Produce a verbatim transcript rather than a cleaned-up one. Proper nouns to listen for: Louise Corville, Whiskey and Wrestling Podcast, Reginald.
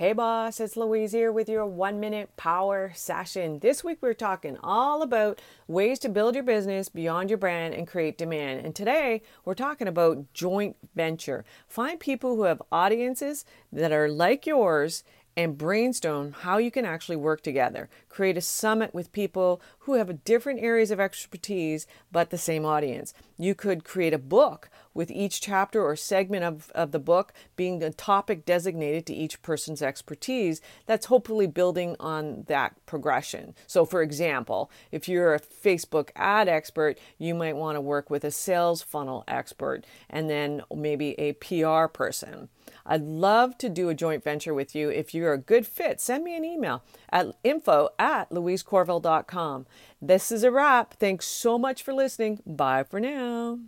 Hey boss, it's Louise here with your one minute power session. This week we're talking all about ways to build your business beyond your brand and create demand. And today we're talking about joint venture. Find people who have audiences that are like yours and brainstorm how you can actually work together. Create a summit with people who have different areas of expertise but the same audience. You could create a book with each chapter or segment of, of the book being the topic designated to each person's expertise that's hopefully building on that progression. So for example, if you're a Facebook ad expert, you might want to work with a sales funnel expert and then maybe a P R person. I'd love to do a joint venture with you. If you're a good fit, send me an email at info at louise corville dot com. This is a wrap. Thanks so much for listening. Bye for now.